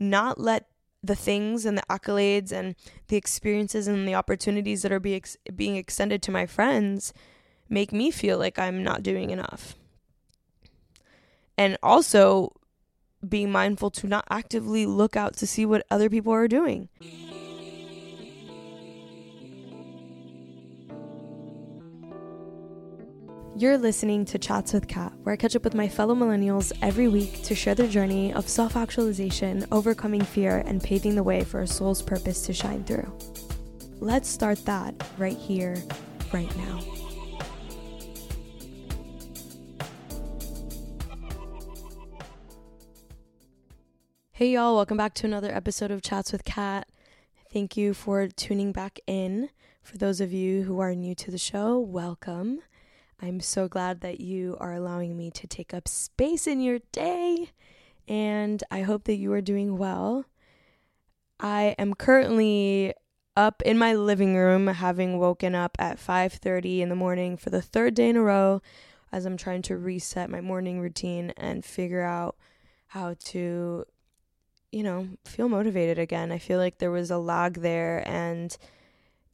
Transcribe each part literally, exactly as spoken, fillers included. not let the things and the accolades and the experiences and the opportunities that are be ex- being extended to my friends make me feel like I'm not doing enough. And also being mindful to not actively look out to see what other people are doing. You're listening to Chats with Cat, where I catch up with my fellow millennials every week to share their journey of self-actualization, overcoming fear, and paving the way for a soul's purpose to shine through. Let's start that right here, right now. Hey y'all, welcome back to another episode of Chats with Cat. Thank you for tuning back in. For those of you who are new to the show, welcome. I'm so glad that you are allowing me to take up space in your day, and I hope that you are doing well. I am currently up in my living room, having woken up at five thirty in the morning for the third day in a row, as I'm trying to reset my morning routine and figure out how to, you know, feel motivated again. I feel like there was a lag there, and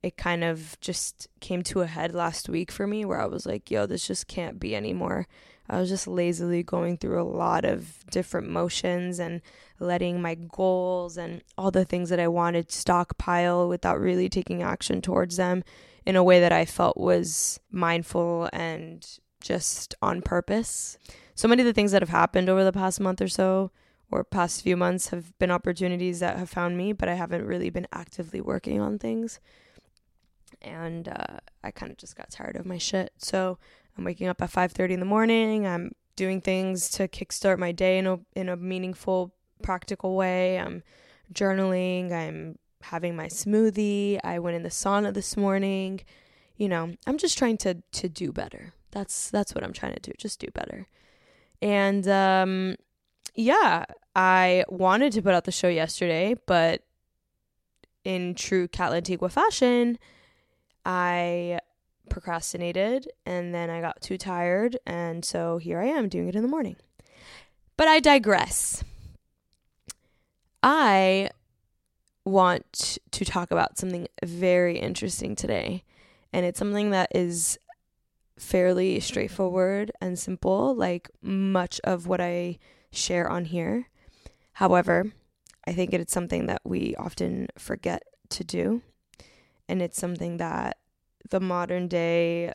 it kind of just came to a head last week for me, where I was like, yo, this just can't be anymore. I was just lazily going through a lot of different motions and letting my goals and all the things that I wanted stockpile without really taking action towards them in a way that I felt was mindful and just on purpose. So many of the things that have happened over the past month or so, or past few months, have been opportunities that have found me, but I haven't really been actively working on things. And uh, I kind of just got tired of my shit. So I'm waking up at five thirty in the morning. I'm doing things to kickstart my day in a, in a meaningful, practical way. I'm journaling. I'm having my smoothie. I went in the sauna this morning. You know, I'm just trying to to do better. That's that's what I'm trying to do. Just do better. And um, yeah, I wanted to put out the show yesterday, but in true Cat Lantigua fashion, I procrastinated, and then I got too tired, and so here I am doing it in the morning. But I digress. I want to talk about something very interesting today, and it's something that is fairly straightforward and simple, like much of what I share on here. However, I think it's something that we often forget to do. And it's something that the modern day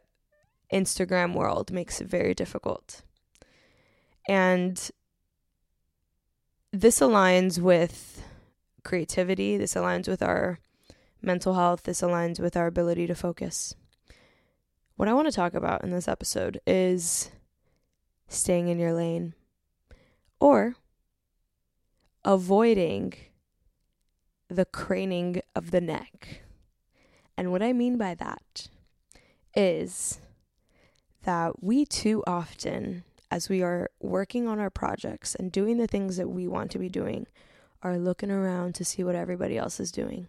Instagram world makes it very difficult. And this aligns with creativity. This aligns with our mental health. This aligns with our ability to focus. What I want to talk about in this episode is staying in your lane, or avoiding the craning of the neck. And what I mean by that is that we too often, as we are working on our projects and doing the things that we want to be doing, are looking around to see what everybody else is doing.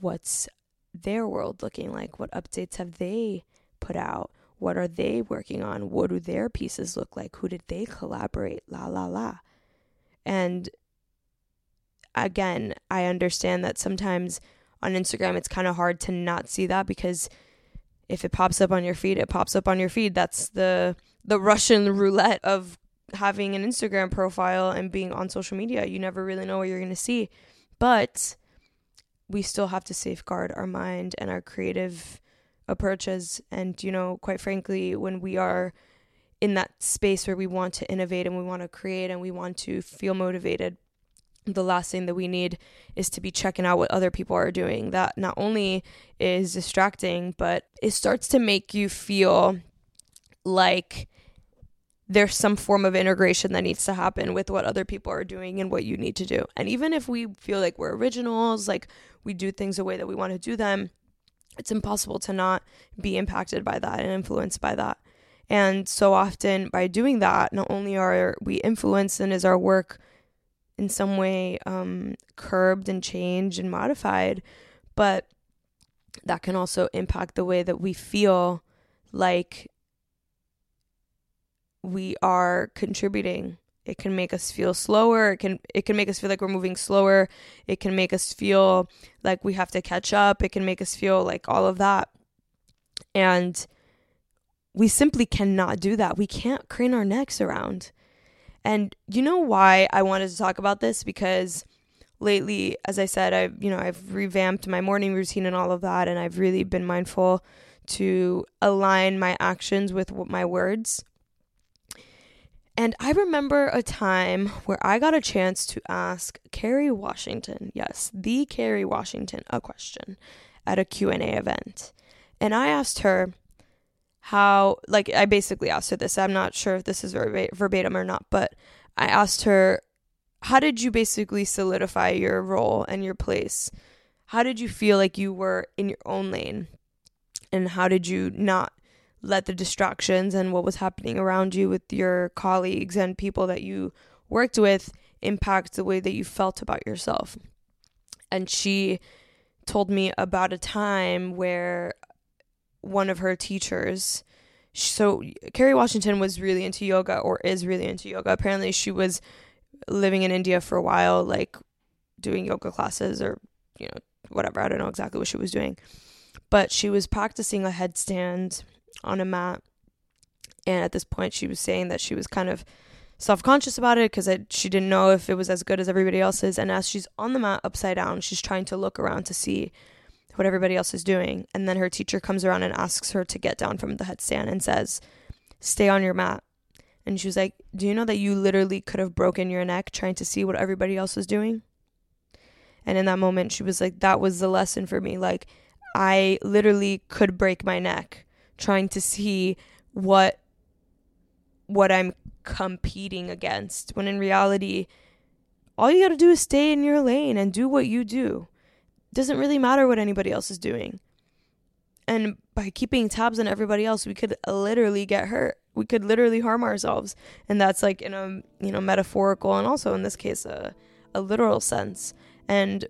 What's their world looking like? What updates have they put out? What are they working on? What do their pieces look like? Who did they collaborate? La, la, la. And again, I understand that sometimes on Instagram, it's kind of hard to not see that, because if it pops up on your feed, it pops up on your feed. That's the the Russian roulette of having an Instagram profile and being on social media. You never really know what you're going to see. But we still have to safeguard our mind and our creative approaches. And, you know, quite frankly, when we are in that space where we want to innovate and we want to create and we want to feel motivated, the last thing that we need is to be checking out what other people are doing. That not only is distracting, but it starts to make you feel like there's some form of integration that needs to happen with what other people are doing and what you need to do. And even if we feel like we're originals, like we do things the way that we want to do them, it's impossible to not be impacted by that and influenced by that. And so often by doing that, not only are we influenced and is our work in some way um, curbed and changed and modified, but that can also impact the way that we feel like we are contributing It can make us feel slower. It can it can make us feel like we're moving slower. It can make us feel like we have to catch up. It can make us feel like all of that. And we simply cannot do that. We can't crane our necks around. And you know why I wanted to talk about this? Because lately, as I said, I've, you know, I've revamped my morning routine and all of that, and I've really been mindful to align my actions with my words. And I remember a time where I got a chance to ask Kerry Washington, yes, the Kerry Washington, a question at a Q and A event. And I asked her how, like, I basically asked her this. I'm not sure if this is verba- verbatim or not, but I asked her, how did you basically solidify your role and your place? How did you feel like you were in your own lane? And how did you not let the distractions and what was happening around you with your colleagues and people that you worked with impact the way that you felt about yourself? And she told me about a time where one of her teachers, so Kerry Washington was really into yoga, or is really into yoga. Apparently she was living in India for a while, like doing yoga classes or, you know, whatever. I don't know exactly what she was doing. But she was practicing a headstand on a mat. And at this point, she was saying that she was kind of self-conscious about it because she didn't know if it was as good as everybody else's. And as she's on the mat upside down, she's trying to look around to see what everybody else is doing. And then her teacher comes around and asks her to get down from the headstand and says, "Stay on your mat." And she was like, "Do you know that you literally could have broken your neck trying to see what everybody else was doing?" And in that moment, she was like, that was the lesson for me. Like, I literally could break my neck trying to see what what I'm competing against. When in reality, all you got to do is stay in your lane and do what you do. It doesn't really matter what anybody else is doing. And by keeping tabs on everybody else, we could literally get hurt. We could literally harm ourselves. And that's like in a, you know, metaphorical and also in this case, a, a literal sense. And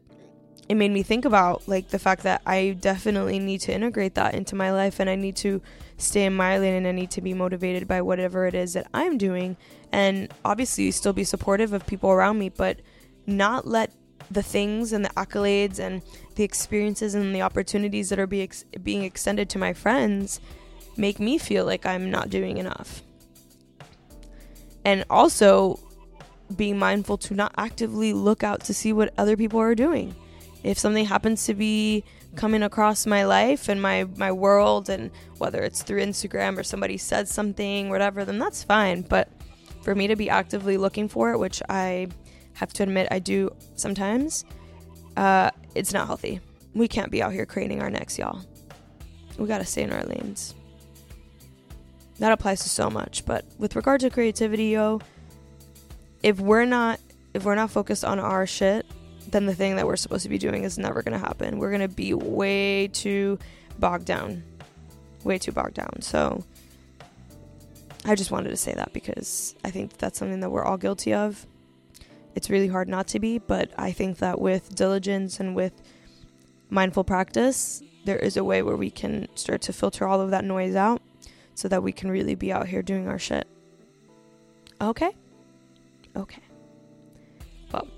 it made me think about like the fact that I definitely need to integrate that into my life, and I need to stay in my lane, and I need to be motivated by whatever it is that I'm doing. And obviously still be supportive of people around me, but not let the things and the accolades and the experiences and the opportunities that are be ex- being extended to my friends make me feel like I'm not doing enough. And also being mindful to not actively look out to see what other people are doing. If something happens to be coming across my life and my, my world, and whether it's through Instagram or somebody said something, whatever, then that's fine. But for me to be actively looking for it, which I have to admit I do sometimes, uh, it's not healthy. We can't be out here craning our necks, y'all. We gotta stay in our lanes. That applies to so much, but with regard to creativity, yo, if we're not if we're not focused on our shit, then the thing that we're supposed to be doing is never gonna happen. We're gonna be way too bogged down, way too bogged down. So I just wanted to say that because I think that's something that we're all guilty of. It's really hard not to be, but I think that with diligence and with mindful practice, there is a way where we can start to filter all of that noise out, so that we can really be out here doing our shit. Okay? Okay. Well,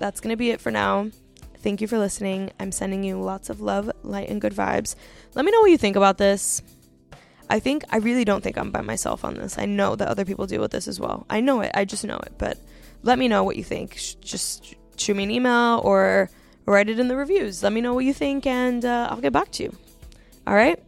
that's going to be it for now. Thank you for listening. I'm sending you lots of love, light, and good vibes. Let me know what you think about this. I think, I really don't think I'm by myself on this. I know that other people deal with this as well. I know it. I just know it. But let me know what you think. Just shoot me an email or write it in the reviews. Let me know what you think, and uh, I'll get back to you. All right?